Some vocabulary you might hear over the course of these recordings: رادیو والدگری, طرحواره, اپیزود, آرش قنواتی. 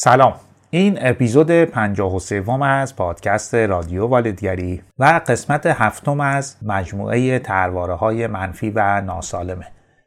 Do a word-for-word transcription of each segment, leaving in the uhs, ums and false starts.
سلام، این اپیزود پنجاه و سوم از پادکست رادیو والدگری و قسمت هفتم از مجموعه طرحواره های منفی و ناسالمه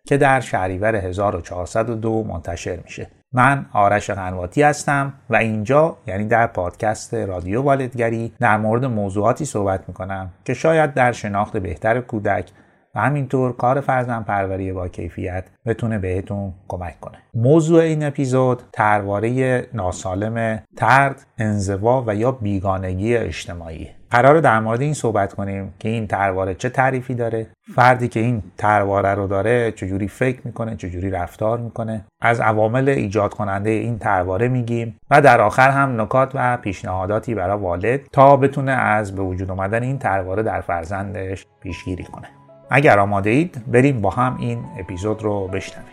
که در شهریور هزار و چهارصد و دو منتشر میشه. من آرش قنواتی هستم و اینجا یعنی در پادکست رادیو والدگری در مورد موضوعاتی صحبت میکنم که شاید در شناخت بهتر کودک و همینطور کار فرزندپروری با کیفیت بتونه بهتون کمک کنه. موضوع این اپیزود طرحواره ناسالم، طرد، انزوا و یا بیگانگی اجتماعی. قراره در مورد این صحبت کنیم که این طرحواره چه تعریفی داره، فردی که این طرحواره رو داره چجوری فکر میکنه، چجوری رفتار میکنه، از عوامل ایجاد کننده این طرحواره میگیم و در آخر هم نکات و پیشنهاداتی برای والد تا بتونه از به وجود آمدن این طرحواره در فرزندش پیشگیری کنه. اگر آماده اید بریم با هم این اپیزود رو بشنویم.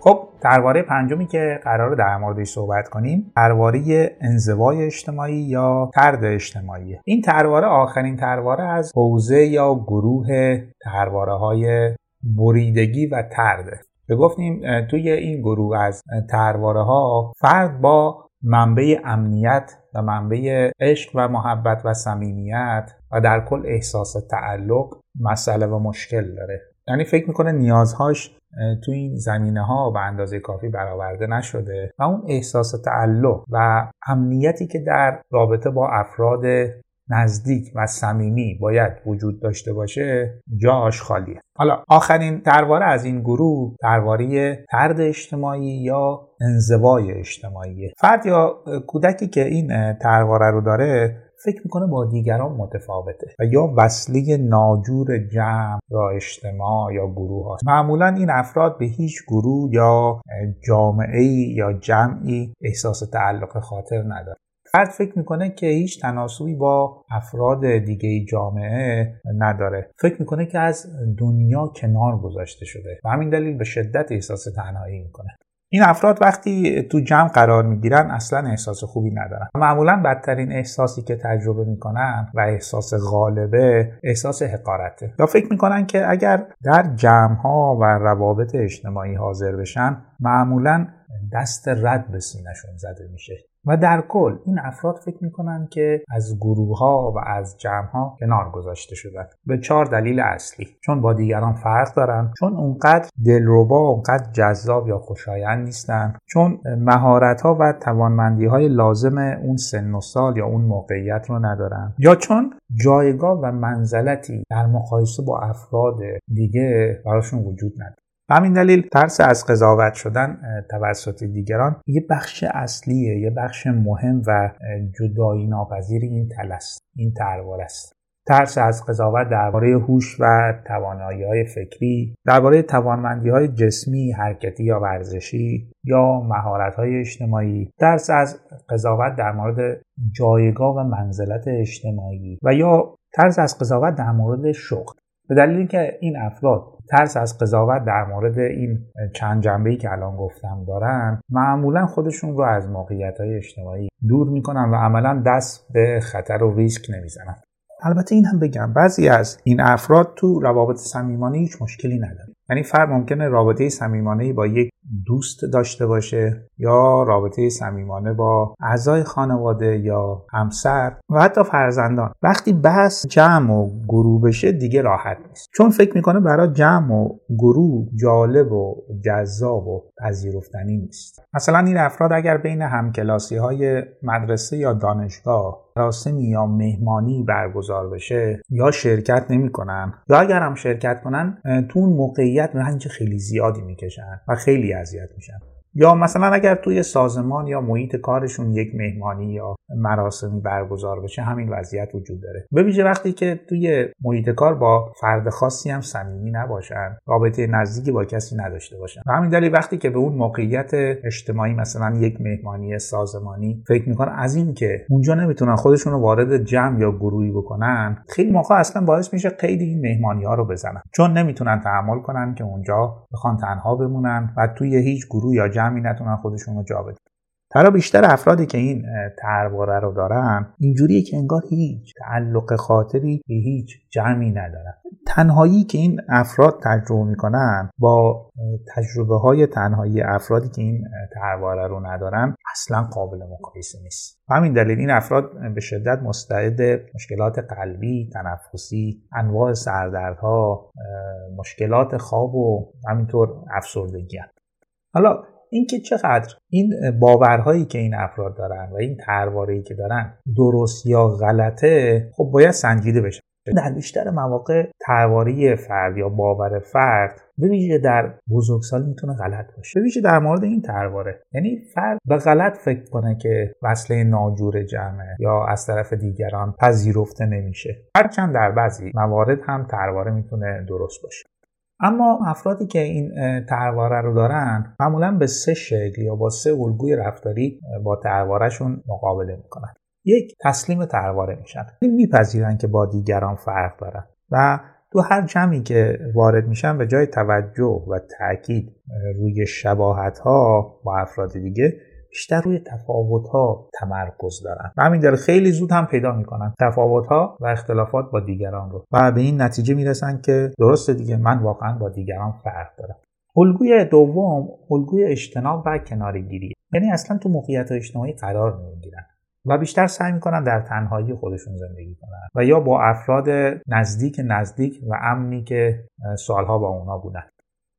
خب، طرحواره پنجمی که قراره در موردش صحبت کنیم، طرحواره انزوای اجتماعی یا طرد اجتماعیه. این طرحواره آخرین طرحواره از حوزه یا گروه طرحواره‌های بریدگی و طرده. بگفتیم توی این گروه از طرحواره ها فرد با منبع امنیت و منبع عشق و محبت و صمیمیت و در کل احساس تعلق مسئله و مشکل داره، یعنی فکر میکنه نیازهاش توی این زمینه ها به اندازه کافی برآورده نشده و اون احساس تعلق و امنیتی که در رابطه با افراد نزدیک و صمیمی باید وجود داشته باشه جاش خالیه. حالا آخرین طرحواره از این گروه طرحواره طرد اجتماعی یا انزوای اجتماعیه. فرد یا کودکی که این طرحواره رو داره فکر میکنه با دیگران متفاوته و یا وصله ناجور جمع یا اجتماع یا گروه هاست. معمولا این افراد به هیچ گروه یا جامعه‌ای یا جمعی احساس تعلق خاطر ندارن. فرد فکر میکنه که هیچ تناسبی با افراد دیگه جامعه نداره، فکر میکنه که از دنیا کنار گذاشته شده و همین دلیل به شدت احساس تنهایی میکنه. این افراد وقتی تو جمع قرار میگیرن اصلا احساس خوبی ندارن. معمولا بدترین احساسی که تجربه میکنن و احساس غالبه احساس حقارته، یا فکر میکنن که اگر در جمعها و روابط اجتماعی حاضر بشن معمولا دست رد به سینه‌شون زده میشه و در کل این افراد فکر میکنن که از گروه‌ها و از جمع‌ها کنار گذاشته شدن به چهار دلیل اصلی: چون با دیگران فرق دارن، چون اونقدر دلربا، اونقدر جذاب یا خوشایند نیستن، چون مهارت‌ها و توانمندی‌های لازم اون سن و سال یا اون موقعیت رو ندارن، یا چون جایگاه و منزلتی در مقایسه با افراد دیگه براشون وجود نداره. همین دلیل ترس از قضاوت شدن توسط دیگران یه بخش اصلیه، یه بخش مهم و جدایی ناپذیر این طلسم، این طرحواره است. ترس از قضاوت درباره هوش و توانایی‌های فکری، درباره توانمندی‌های جسمی، حرکتی یا ورزشی یا مهارت‌های اجتماعی، ترس از قضاوت در مورد جایگاه و منزلت اجتماعی و یا ترس از قضاوت در مورد شغل. به دلیل اینکه این افراد ترس از قضاوت در مورد این چند جنبه‌ای که الان گفتم دارن، معمولا خودشون رو از موقعیت‌های اجتماعی دور می‌کنن و عملاً دست به خطر و ریسک نمی‌زنن. البته این هم بگم بعضی از این افراد تو روابط صمیمانه هیچ مشکلی ندارن، یعنی فرد ممکنه رابطه صمیمانه با یک دوست داشته باشه یا رابطه صمیمانه با اعضای خانواده یا همسر و حتی فرزندان. وقتی بحث جمع و گروه بشه دیگه راحت نیست، چون فکر میکنه برای جمع و گروه جالب و جذاب و پذیرفتنی نیست. مثلا این افراد اگر بین همکلاسی‌های مدرسه یا دانشگاه مراسمی یا مهمانی برگزار بشه یا شرکت نمی‌کنن، یا اگر هم شرکت کنن تو اون موقعیت رنج خیلی زیادی می‌کشن و خیلی اذیت میشن. یا مثلا اگر توی سازمان یا محیط کارشون یک مهمانی یا مراسمی برگزار بشه همین وضعیت وجود داره. به ویژه وقتی که توی محیط کار با فرد خاصی هم صمیمی نباشن، رابطه نزدیکی با کسی نداشته باشن. و همین دلیل وقتی که به اون موقعیت اجتماعی مثلا یک مهمانی سازمانی فکر میکنن، از این که اونجا نمیتونن خودشون رو وارد جمع یا گروهی بکنن، خیلی موقع اصلا باعث میشه قید این مهمانی‌ها رو بزنن، چون نمیتونن تحمل کنن که اونجا بخوان تنها بمونن و توی هیچ گروه یا جمعی نتونن خودشون رو جا بدن. ترا بیشتر افرادی که این طرحواره رو دارن اینجوریه که انگار هیچ تعلق خاطری به هیچ جمعی ندارن. تنهایی که این افراد تجربه میکنن با تجربه های تنهایی افرادی که این طرحواره رو ندارن اصلا قابل مقایسه نیست. همین دلیل این افراد به شدت مستعد مشکلات قلبی، تنفسی، انواع سردردها، مشکلات خواب و همینطور افسردگی هستند. حالا اینکه چقدر این باورهایی که این افراد دارن و این طرحواره‌ای که دارن درست یا غلطه، خب باید سنجیده بشه. در بیشتر مواقع طرحواره فرد یا باور فرد به ویژه در بزرگسالی میتونه غلط باشه. به ویژه در مورد این طرحواره، یعنی فرد به غلط فکر کنه که وصله ناجور جمعه یا از طرف دیگران پذیرفته نمیشه. هرچند در بعضی موارد هم طرحواره میتونه درست باشه. اما افرادی که این طرحواره رو دارن معمولا به سه شکل یا با سه الگوی رفتاری با طرحواره‌شون مقابله میکنن. یک، تسلیم طرحواره میشن، میپذیرن که با دیگران فرق دارن و تو هر جمعی که وارد میشن به جای توجه و تأکید روی شباهت‌ها با افراد دیگه بیشتر روی تفاوت‌ها تمرکز دارن و همین دلیل خیلی زود هم پیدا میکنن تفاوت‌ها و اختلافات با دیگران رو و به این نتیجه میرسن که درسته دیگه، من واقعا با دیگران فرق دارم. الگوی دوم، الگوی اجتناب و کناره‌گیری، یعنی اصلا تو موقعیت اجتماعی قرار نمیگیرن و بیشتر سعی میکنن در تنهایی خودشون زندگی کنن و یا با افراد نزدیک نزدیک و امنی که سالها با اونا بودن.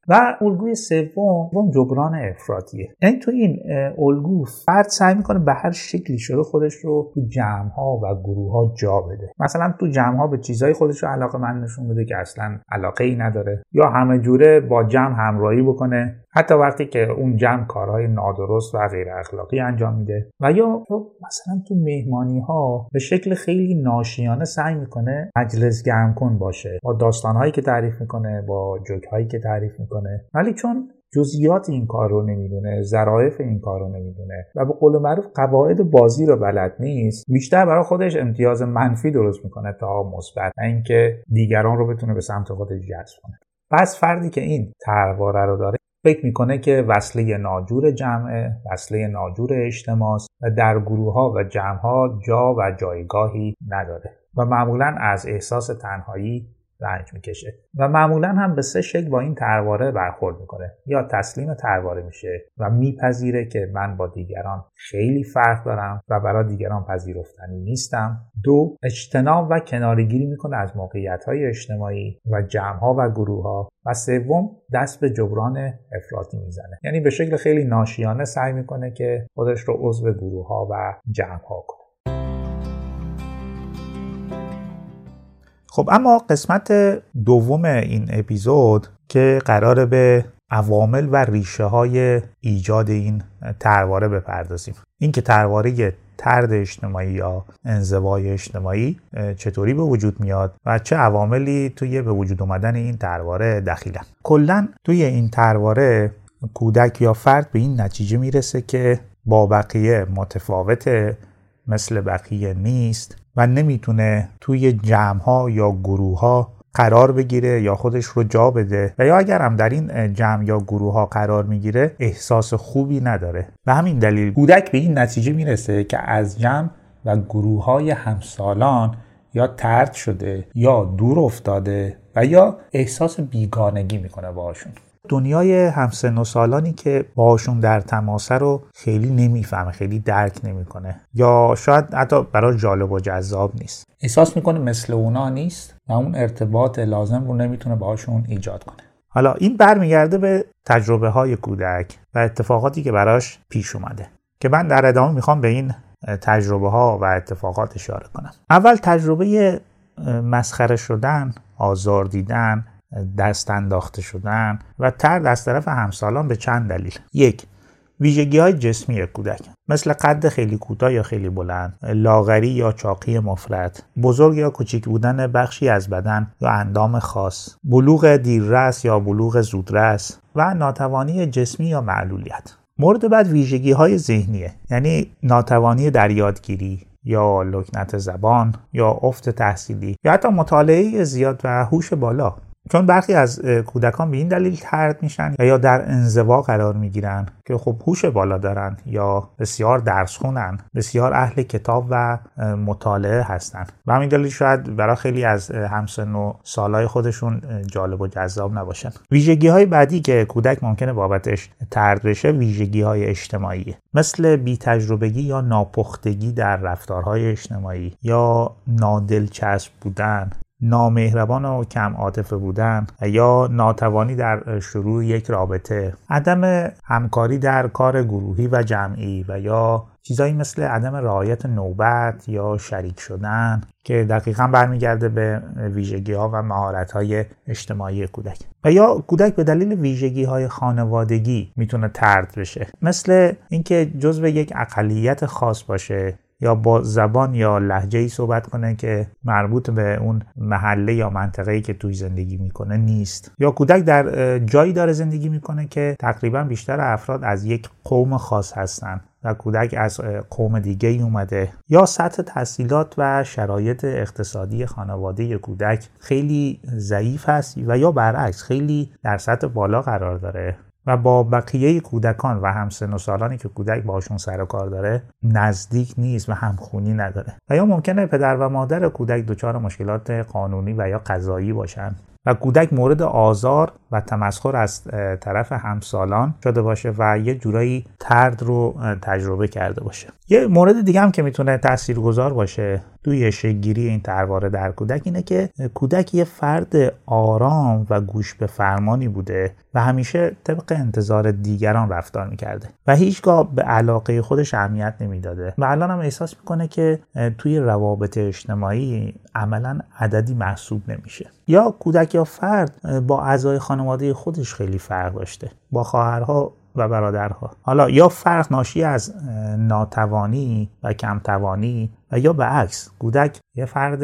و الگوی سوم، جبران افراطیه، یعنی تو این الگو فرد سعی میکنه به هر شکلی شده خودش رو تو جمع‌ها و گروه‌ها جا بده. مثلا تو جمع‌ها به چیزای خودش رو علاقه‌مند نشون بده که اصلا علاقه‌ای نداره یا همه جوره با جمع همراهی بکنه، حتی وقتی که اون جمع کارهای نادرست و غیر اخلاقی انجام میده. و یا مثلا تو مهمانی‌ها به شکل خیلی ناشیانه سعی میکنه مجلس گرمکن باشه، با داستان‌هایی که تعریف میکنه، با جوک‌هایی که تعریف میکنه. ولی چون جزئیات این کار رو نمیدونه، ظرافت این کار رو نمیدونه و به قول معروف قواعد بازی رو بلد نیست، بیشتر برای خودش امتیاز منفی درست میکنه تا مثبت، اینکه دیگران رو بتونه به سمت خودش جذب کنه. پس فردی که این طرحواره رو داره فکر میکنه که وصله ناجور جمعه، وصله ناجور اجتماع و در گروه‌ها و جمع‌ها جا و جایگاهی نداره و معمولاً از احساس تنهایی رنج میکشه و معمولا هم به سه شکل با این طرحواره برخورد میکنه. یا تسلیم طرحواره میشه و میپذیره که من با دیگران خیلی فرق دارم و برای دیگران پذیرفتنی نیستم. دو، اجتناب و کناره‌گیری میکنه از موقعیت‌های اجتماعی و جمع‌ها و گروه‌ها. و سوم، دست به جبران افراطی میزنه، یعنی به شکل خیلی ناشیانه سعی میکنه که خودش رو عضو گروه‌ها و جمع‌ها کنه. خب اما قسمت دوم این اپیزود که قراره به عوامل و ریشه های ایجاد این طرحواره بپردازیم، این که طرحواره طرد اجتماعی یا انزوای اجتماعی چطوری به وجود میاد و چه عواملی توی به وجود اومدن این طرحواره دخیلن. کلا توی این طرحواره کودک یا فرد به این نتیجه میرسه که با بقیه متفاوته، مثل بقیه نیست و نمیتونه توی جمع‌ها یا گروه‌ها قرار بگیره یا خودش رو جا بده و یا اگر هم در این جمع یا گروه‌ها قرار میگیره احساس خوبی نداره. و همین دلیل کودک به این نتیجه میرسه که از جمع و گروه‌های همسالان یا طرد شده یا دور افتاده و یا احساس بیگانگی میکنه باهاشون. دنیای همسن و سالانی که باهاشون در تماسه رو خیلی نمیفهمه، خیلی درک نمیکنه یا شاید حتی برای جالب و جذاب نیست. احساس میکنه مثل اونا نیست و اون ارتباط لازم رو نمیتونه باهاشون ایجاد کنه. حالا این برمیگرده به تجربه های کودک و اتفاقاتی که براش پیش اومده که من در ادامه میخوام به این تجربه ها و اتفاقات اشاره کنم. اول تجربه مسخره شدن، آزار دیدن، دست انداخته شدن و طرد از طرف همسالان به چند دلیل. یک، ویژگی‌های جسمی کودک، مثل قد خیلی کوتاه یا خیلی بلند، لاغری یا چاقی مفرط، بزرگ یا کوچک بودن بخشی از بدن یا اندام خاص، بلوغ دیررس یا بلوغ زودرس و ناتوانی جسمی یا معلولیت. مورد بعد ویژگی‌های ذهنیه، یعنی ناتوانی در یادگیری یا لکنت زبان یا افت تحصیلی یا حتی مطالعه زیاد و هوش بالا. چون برخی از کودکان به این دلیل طرد میشن یا در انزوا قرار میگیرن که خب هوش بالا دارن یا بسیار درس خونن، بسیار اهل کتاب و مطالعه هستن و همین دلیل شاید برای خیلی از همسن و سالای خودشون جالب و جذاب نباشن. ویژگی های بعدی که کودک ممکنه بابتش طرد بشه ویژگی های اجتماعیه، مثل بی تجربگی یا ناپختگی در رفتارهای اجتماعی یا نادلچسب بودن، نامهربان و کم عاطفه بودن یا ناتوانی در شروع یک رابطه، عدم همکاری در کار گروهی و جمعی و یا چیزایی مثل عدم رعایت نوبت یا شریک شدن که دقیقاً برمیگرده به ویژگی‌ها و مهارت‌های اجتماعی کودک. و یا کودک به دلیل ویژگی‌های خانوادگی میتونه طرد بشه، مثل اینکه جزو یک اقلیت خاص باشه یا با زبان یا لهجه‌ای صحبت کنه که مربوط به اون محله یا منطقه‌ای که توی زندگی میکنه نیست، یا کودک در جایی داره زندگی میکنه که تقریبا بیشتر افراد از یک قوم خاص هستن و کودک از قوم دیگه ای اومده، یا سطح تحصیلات و شرایط اقتصادی خانواده کودک خیلی ضعیف هست و یا برعکس خیلی در سطح بالا قرار داره و با بقیه کودکان و همسن و سالانی که کودک باشون سر و کار داره نزدیک نیست و همخونی نداره. و یا ممکنه پدر و مادر کودک دچار مشکلات قانونی و یا قضایی باشن و کودک مورد آزار و تمسخر از طرف همسالان شده باشه و یه جورایی طرد رو تجربه کرده باشه. یه مورد دیگه هم که میتونه تاثیرگذار باشه توی شکل‌گیری این طرحواره در کودک اینه که کودک یه فرد آرام و گوش به فرمانی بوده و همیشه طبق انتظار دیگران رفتار میکرده و هیچگاه به علاقه خودش اهمیت نمیداده و الان هم احساس میکنه که توی روابط اجتماعی عملاً عددی محسوب نمیشه. یا کودک یا فرد با اعضای خانواده خودش خیلی فرق داشته، با خواهرها و برادرها، حالا یا فرق ناشی از ناتوانی و کمتوانی و یا برعکس کودک یه فرد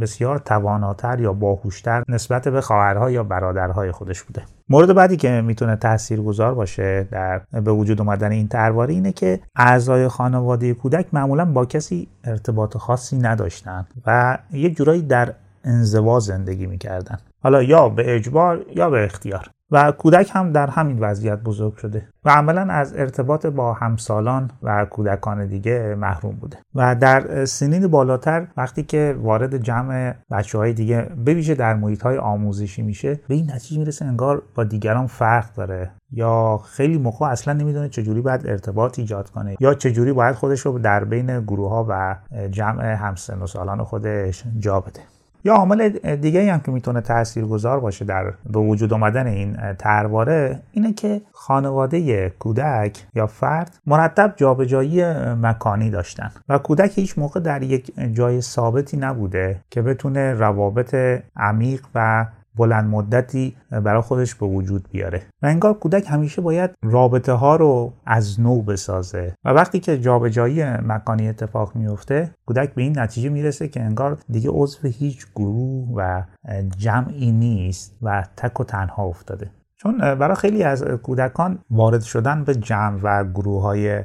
بسیار تواناتر یا باهوشتر نسبت به خواهرها یا برادرهای خودش بوده. مورد بعدی که میتونه تاثیرگذار باشه در به وجود اومدن این طرحواره اینه که اعضای خانواده کودک معمولا با کسی ارتباط خاصی نداشتن و یه جورایی در انزوا زندگی میکردن، حالا یا به اجبار یا به اختیار، و کودک هم در همین وضعیت بزرگ شده و عملاً از ارتباط با همسالان و کودکان دیگه محروم بوده و در سنین بالاتر وقتی که وارد جمع بچه‌های دیگه به ویژه در محیط‌های آموزشی میشه به این نتیجه میرسه انگار با دیگران فرق داره یا خیلی موقع اصلاً نمیدونه چجوری باید ارتباط ایجاد کنه یا چجوری باید خودش رو در بین گروه‌ها و جمع همسن و سالان خودش جا بده. یا عامل دیگه‌ای هم که میتونه تاثیرگذار باشه در به وجود آمدن این طرحواره اینه که خانواده کودک یا فرد مرتب جابجایی مکانی داشتن و کودک هیچ موقع در یک جای ثابتی نبوده که بتونه روابط عمیق و بلند مدتی برای خودش به وجود بیاره و انگار کودک همیشه باید رابطه ها رو از نو بسازه و وقتی که جابجایی مکانی اتفاق میفته کودک به این نتیجه میرسه که انگار دیگه عضو هیچ گروه و جمعی نیست و تک و تنها افتاده، چون برای خیلی از کودکان وارد شدن به جمع و گروه های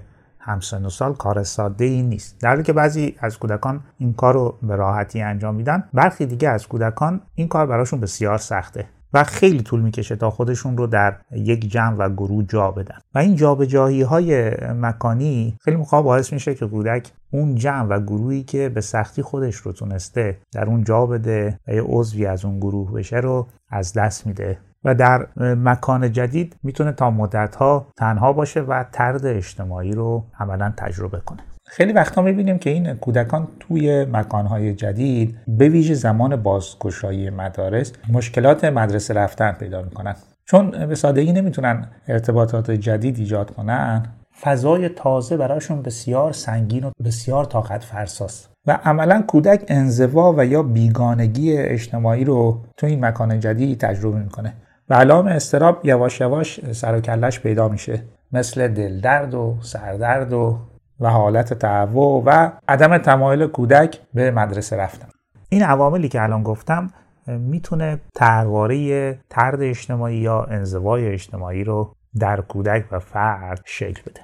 همسن و سال کار ساده ای نیست، در حالی که بعضی از کودکان این کار رو به راحتی انجام میدن، برخی دیگه از کودکان این کار براشون بسیار سخته و خیلی طول میکشه تا خودشون رو در یک جمع و گروه جا بدن و این جابجایی های مکانی خیلی موقع باعث میشه که کودک اون جمع و گروهی که به سختی خودش رو تونسته در اون جا بده و یه عضوی از اون گروه بشه رو از دست میده و در مکان جدید میتونه تا مدت‌ها تنها باشه و طرد اجتماعی رو عملاً تجربه کنه. خیلی وقتا میبینیم که این کودکان توی مکانهای جدید به ویژه زمان بازگشایی مدارس مشکلات مدرسه رفتن پیدا میکنن، چون به سادگی نمیتونن ارتباطات جدید ایجاد کنن. فضای تازه برایشون بسیار سنگین و بسیار طاقت فرساست و عملاً کودک انزوا و یا بیگانگی اجتماعی رو توی این مکان جدید تجربه میکنه و علائم اضطراب یواش یواش سر و کله‌اش پیدا میشه، مثل دلدرد و سردرد و و حالت تهوع و عدم تمایل کودک به مدرسه رفتن. این عواملی که الان گفتم میتونه طرحواره طرد اجتماعی یا انزوای اجتماعی رو در کودک و فرد شکل بده.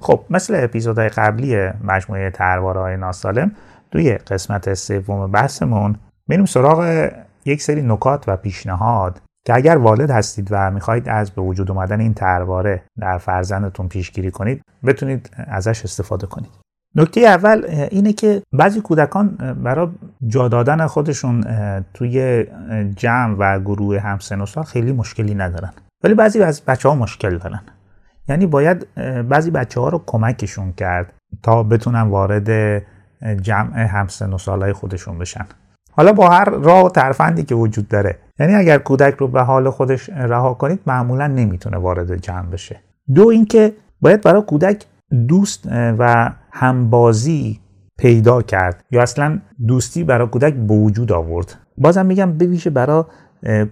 خب مثل اپیزودهای قبلی مجموعه طرحواره‌های ناسالم توی قسمت سوم بحثمون میریم سراغ یک سری نکات و پیشنهاد که اگر والد هستید و میخواید از به وجود آمدن این طرحواره در فرزندتون پیشگیری کنید بتونید ازش استفاده کنید. نکته اول اینه که بعضی کودکان برای جا دادن خودشون توی جمع و گروه همسن و سال خیلی مشکلی ندارن، ولی بعضی از بچه‌ها مشکل دارن. یعنی باید بعضی بچه‌ها رو کمکشون کرد تا بتونن وارد جمع همسن و سالای خودشون بشن، حالا با هر راه و ترفندی که وجود داره. یعنی اگر کودک رو به حال خودش رها کنید معمولا نمیتونه وارد جمع بشه. دو اینکه باید برای کودک دوست و همبازی پیدا کرد یا اصلا دوستی برای کودک به وجود آورد. بازم میگم بویژه برای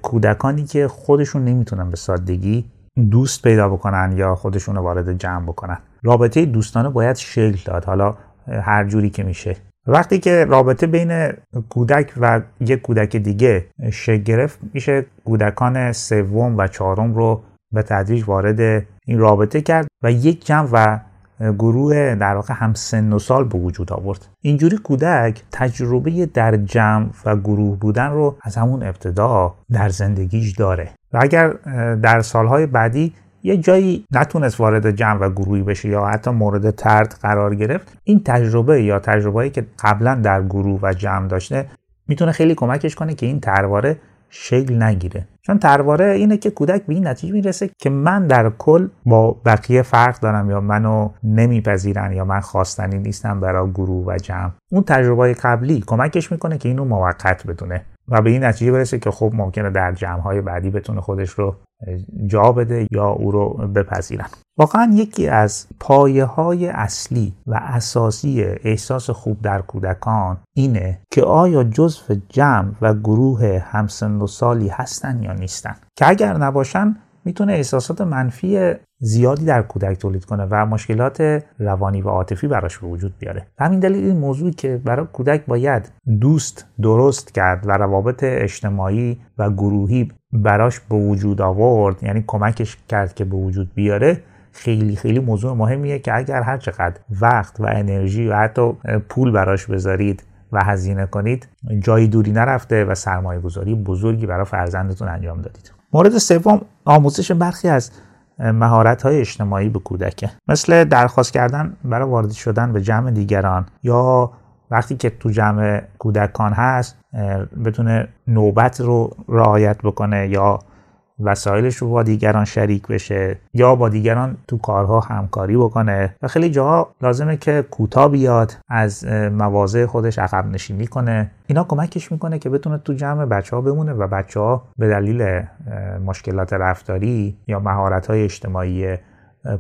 کودکانی که خودشون نمیتونن به سادگی دوست پیدا بکنن یا خودشون رو وارد جمع بکنن، رابطه دوستانه باید شکل داد، حالا هر جوری که میشه. وقتی که رابطه بین کودک و یک کودک دیگه شکل گرفت، میشه کودکان سوم و چهارم رو به تدریج وارد این رابطه کرد و یک جمع و گروه در واقع هم سن و سال به وجود آورد. اینجوری کودک تجربه در جمع و گروه بودن رو از همون ابتدا در زندگیش داره و اگر در سالهای بعدی یه جایی نتونست وارد جمع و گروهی بشه یا حتی مورد طرد قرار گرفت، این تجربه یا تجربه‌ای که قبلا در گروه و جمع داشته میتونه خیلی کمکش کنه که این طرحواره شکل نگیره. چون طرحواره اینه که کودک به این نتیجه میرسه که من در کل با بقیه فرق دارم یا منو نمیپذیرن یا من خواستنی نیستم برای گروه و جمع. اون تجربه قبلی کمکش میکنه که اینو موقت بدونه و به این نتیجه برسه که خب ممکنه در جمع‌های بعدی بتونه خودش رو جا بده یا او رو بپذیرن. واقعا یکی از پایه‌های اصلی و اساسی احساس خوب در کودکان اینه که آیا جزو جمع و گروه همسن و سالی هستن یا نیستن، که اگر نباشن میتونه احساسات منفی زیادی در کودک تولید کنه و مشکلات روانی و عاطفی براش به وجود بیاره. همین دلیل این موضوع که برای کودک باید دوست درست کرد و روابط اجتماعی و گروهی براش به وجود آورد، یعنی کمکش کرد که به وجود بیاره، خیلی خیلی موضوع مهمیه که اگر هر چقدر وقت و انرژی و حتی پول براش بذارید و هزینه کنید، جای دوری نرفته و سرمایه‌گذاری بزرگی برای فرزندتون انجام دادید. مورد سوم آموزش برخی از مهارت‌های اجتماعی به کودک، مثل درخواست کردن برای وارد شدن به جمع دیگران یا وقتی که تو جمع کودکان هست بتونه نوبت رو رعایت بکنه یا وسایلش رو با دیگران شریک بشه یا با دیگران تو کارها همکاری بکنه و خیلی جاها لازمه که کوتاه بیاد، از مواضع خودش عقب نشینی کنه. اینا کمکش میکنه که بتونه تو جمع بچه‌ها بمونه و بچه‌ها به دلیل مشکلات رفتاری یا مهارت‌های اجتماعی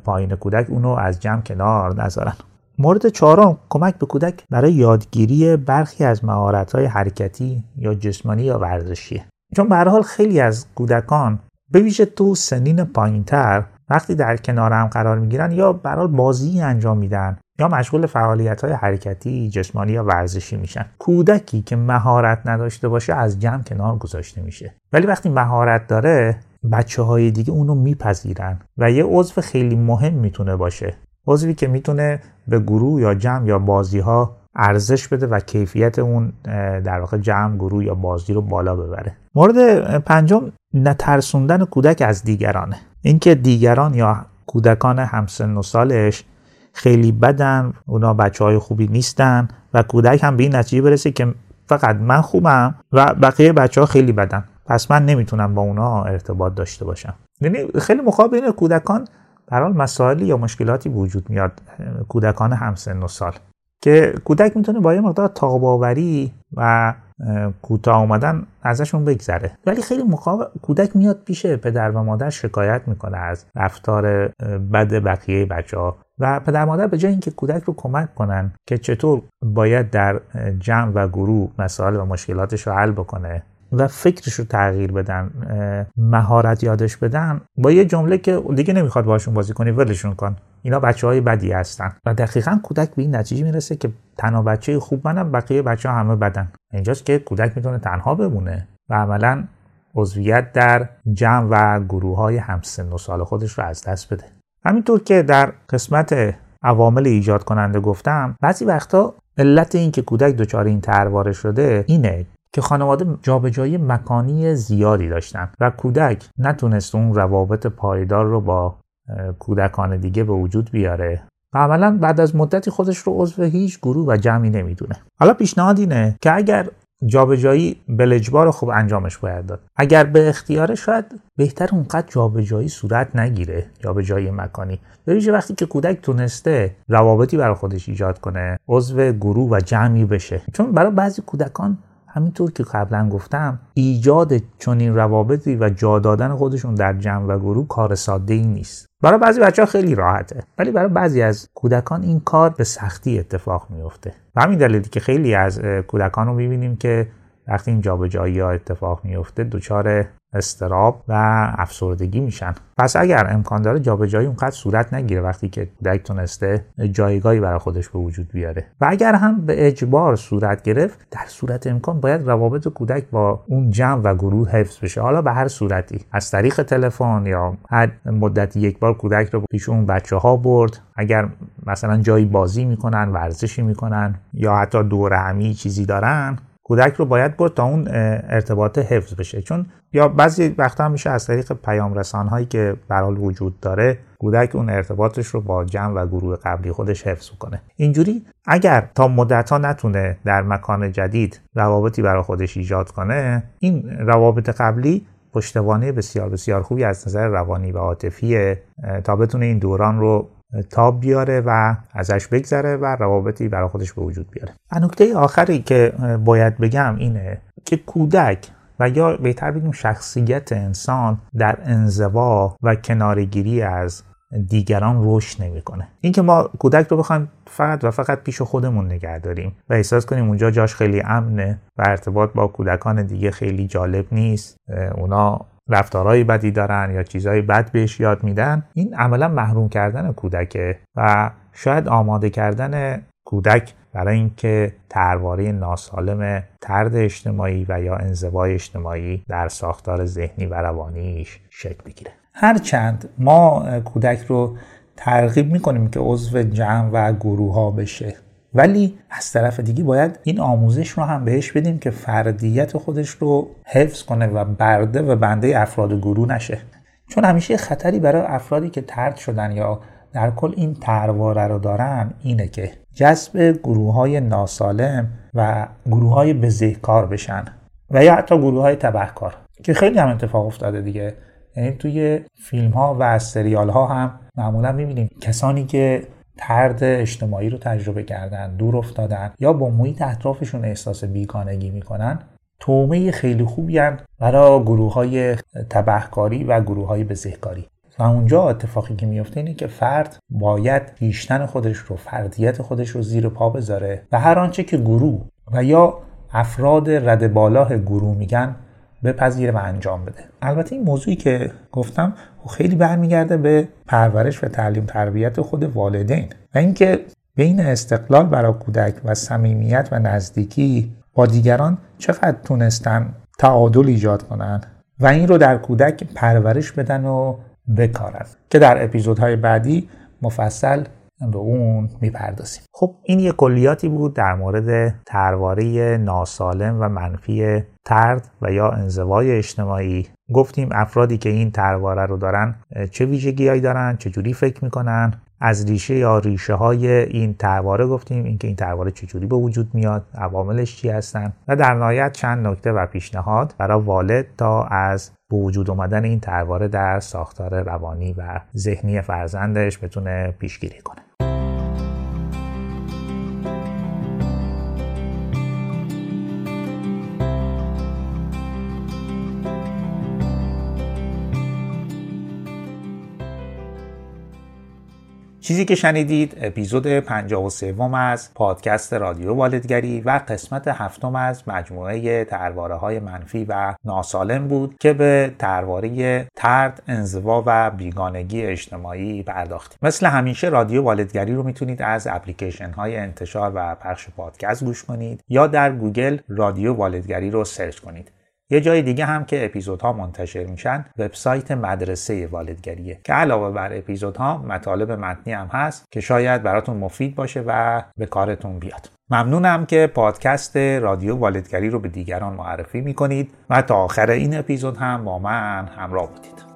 پایین کودک اونو از جمع کنار نذارن. مورد چهارم کمک به کودک برای یادگیری برخی از مهارت‌های حرکتی یا جسمانی یا ورزشی، چون به هر حال خیلی از کودکان به ویژه تو سنین پایینتر وقتی در کنار هم قرار میگیرن یا به هر حال بازی انجام میدن یا مشغول فعالیت‌های حرکتی، جسمانی یا ورزشی میشن، کودکی که مهارت نداشته باشه از جمع کنار گذاشته میشه. ولی وقتی مهارت داره، بچه‌های دیگه اونو میپذیرن و یه عضو خیلی مهم میتونه باشه، عضوی که میتونه به گروه یا جمع یا بازی‌ها ارزش بده و کیفیت اون در واقع جمع، گروه یا بازی رو بالا ببره. مورد پنجم نترسوندن کودک از دیگرانه، اینکه دیگران یا کودکان همسن و سالش خیلی بدن، اونا بچه‌های خوبی نیستن و کودک هم به این نتیجه برسه که فقط من خوبم و بقیه بچه‌ها خیلی بدن، پس من نمیتونم با اونا ارتباط داشته باشم. یعنی خیلی مخابره بین کودکان به هر حال مسائلی یا مشکلاتی وجود میاد، کودکان همسن و سال، که کودک میتونه با یه مقدار تاب‌آوری و کوتاه اومدن ازشون بگذره. ولی خیلی موقع کودک میاد پیش پدر و مادر شکایت میکنه از رفتار بد بقیه بچه‌ها و پدر مادر به جای اینکه کودک رو کمک کنن که چطور باید در جمع و گروه مسائل و مشکلاتش رو حل بکنه و فکرش رو تغییر بدن، مهارت یادش بدن، با یه جمله که دیگه نمیخواد باشون بازی کنی ولشون کن، اینا بچه‌های بدی هستن. و دقیقاً کودک به این نتیجه میرسه که تنها بچه خوب منم، بقیه بچه‌ها همه بدن. اینجاست که کودک میتونه تنها بمونه و عملاً عضویت در جمع و گروه‌های همسن و سال خودش رو از دست بده. همینطور که در قسمت عوامل ایجاد کننده گفتم، بعضی وقتا علت این که کودک دچار این طرحواره شده اینه که خانواده جابجایی مکانی زیادی داشتن و کودک نتونست اون روابط پایدار رو با کودکان دیگه به وجود بیاره و عملا بعد از مدتی خودش رو عضو هیچ گروه و جمعی نمیدونه. حالا پیشنهاد اینه که اگر جابجایی بل اجبار خوب انجامش باید داد، اگر به اختیاره شاید بهتر اونقدر جابجایی صورت نگیره، جابجایی مکانی، به ویژه وقتی که کودک تونسته روابطی برای خودش ایجاد کنه، عضو گروه و جمعی بشه. چون برای بعضی کودکان همینطور که قبلا گفتم ایجاد چنین روابطی و جا دادن خودشون در جمع و گروه کار ساده‌ای نیست. برای بعضی بچه‌ها خیلی راحته، ولی برای بعضی از کودکان این کار به سختی اتفاق میفته. و همین دلیلی که خیلی از کودکان رو می‌بینیم که وقتی این جابجایی‌ها اتفاق میفته دچار استراب و افسردگی میشن. پس اگر امکان داره جابجایی اونقدر صورت نگیره وقتی که کودک تونسته جایگاهی برای خودش به وجود بیاره، و اگر هم به اجبار صورت گرفت در صورت امکان باید روابط کودک با اون جمع و گروه حفظ بشه، حالا به هر صورتی، از طریق تلفن یا هر مدتی یک بار کودک رو پیش اون بچه‌ها برد، اگر مثلا جایی بازی میکنن، ورزشی میکنن یا حتی دور همی چیزی دارن، کودک رو باید برد تا اون ارتباط حفظ بشه. چون یا بعضی وقتا میشه از طریق پیام رسان هایی که به حال وجود داره کودک اون ارتباطش رو با جمع و گروه قبلی خودش حفظ کنه. اینجوری اگر تا مدت ها نتونه در مکان جدید روابطی برای خودش ایجاد کنه، این روابط قبلی پشتوانه بسیار بسیار خوبی از نظر روانی و عاطفیه تا بتونه این دوران رو تاب بیاره و ازش بگذره و روابطی برای خودش به وجود بیاره. نکته آخری که باید بگم اینه که کودک و یا بهتر بگیم شخصیت انسان در انزوا و کنارگیری از دیگران رشد نمیکنه. اینکه ما کودک رو بخوایم فقط و فقط پیش خودمون نگه داریم و احساس کنیم اونجا جاش خیلی امنه و ارتباط با کودکان دیگه خیلی جالب نیست، اونا رفتارهای بدی دارن یا چیزهای بد بهش یاد میدن، این عملا محروم کردن کودکه و شاید آماده کردن کودک برای اینکه طرحواره ناسالم، طرد اجتماعی و یا انزوای اجتماعی در ساختار ذهنی و روانیش شکل بگیره. هرچند ما کودک رو ترغیب میکنیم که عضو جمع و گروه ها بشه، ولی از طرف دیگه باید این آموزش رو هم بهش بدیم که فردیت خودش رو حفظ کنه و برده و بنده افراد گروه نشه. چون همیشه خطری برای افرادی که طرد شدن یا در کل این طرحواره رو دارن اینه که جذب گروه‌های ناسالم و گروه‌های بزهکار بشن و یا حتی گروه‌های تبهکار که خیلی هم اتفاق افتاده دیگه. یعنی توی فیلم‌ها و سریال‌ها هم معمولا می‌بینیم کسانی که طرد اجتماعی رو تجربه کردن، دور افتادن یا با محیط اطرافشون احساس بیگانگی میکنن، تومه خیلی خوبی هن برای گروه های تبهکاری و گروه های بزهکاری. و اونجا اتفاقی که میفته اینه که فرد باید پیشتن خودش رو، فردیت خودش رو زیر پا بذاره و هر آنچه که گروه و یا افراد رد بالاه گروه میگن بپذیره و انجام بده. البته این موضوعی که گفتم خیلی برمیگرده به پرورش و تعلیم تربیت خود والدین و اینکه بین استقلال برای کودک و صمیمیت و نزدیکی با دیگران چقدر تونستن تعادل ایجاد کنن و این رو در کودک پرورش بدن و بکارن که در اپیزودهای بعدی مفصل به اون میپردازیم. خب این یه کلیاتی بود در مورد طرحواره ناسالم و منفی طرد و یا انزوای اجتماعی. گفتیم افرادی که این طرحواره رو دارن چه ویژگی‌هایی دارن، چه جوری فکر میکنن، از ریشه یا ریشه‌های این طرحواره گفتیم، اینکه این طرحواره چجوری به وجود میاد، عواملش چی هستن و در نهایت چند نکته و پیشنهاد برای والد تا از به وجود آمدن این طرحواره در ساختار روانی و ذهنی فرزندش بتونه پیشگیری کنه. چیزی که شنیدید اپیزود پنجاه و سه از پادکست رادیو والدگری و قسمت هفتم از مجموعه طرحواره‌های منفی و ناسالم بود که به طرحواره طرد، انزوا و بیگانگی اجتماعی پرداختیم. مثل همیشه رادیو والدگری رو میتونید از اپلیکیشن‌های انتشار و پخش پادکست گوش کنید یا در گوگل رادیو والدگری رو سرچ کنید. یه جای دیگه هم که اپیزودها منتشر میشن وبسایت مدرسه والدگریه که علاوه بر اپیزودها مطالب متنی هم هست که شاید براتون مفید باشه و به کارتون بیاد. ممنونم که پادکست رادیو والدگری رو به دیگران معرفی میکنید و تا آخر این اپیزود هم با من همراه بودید.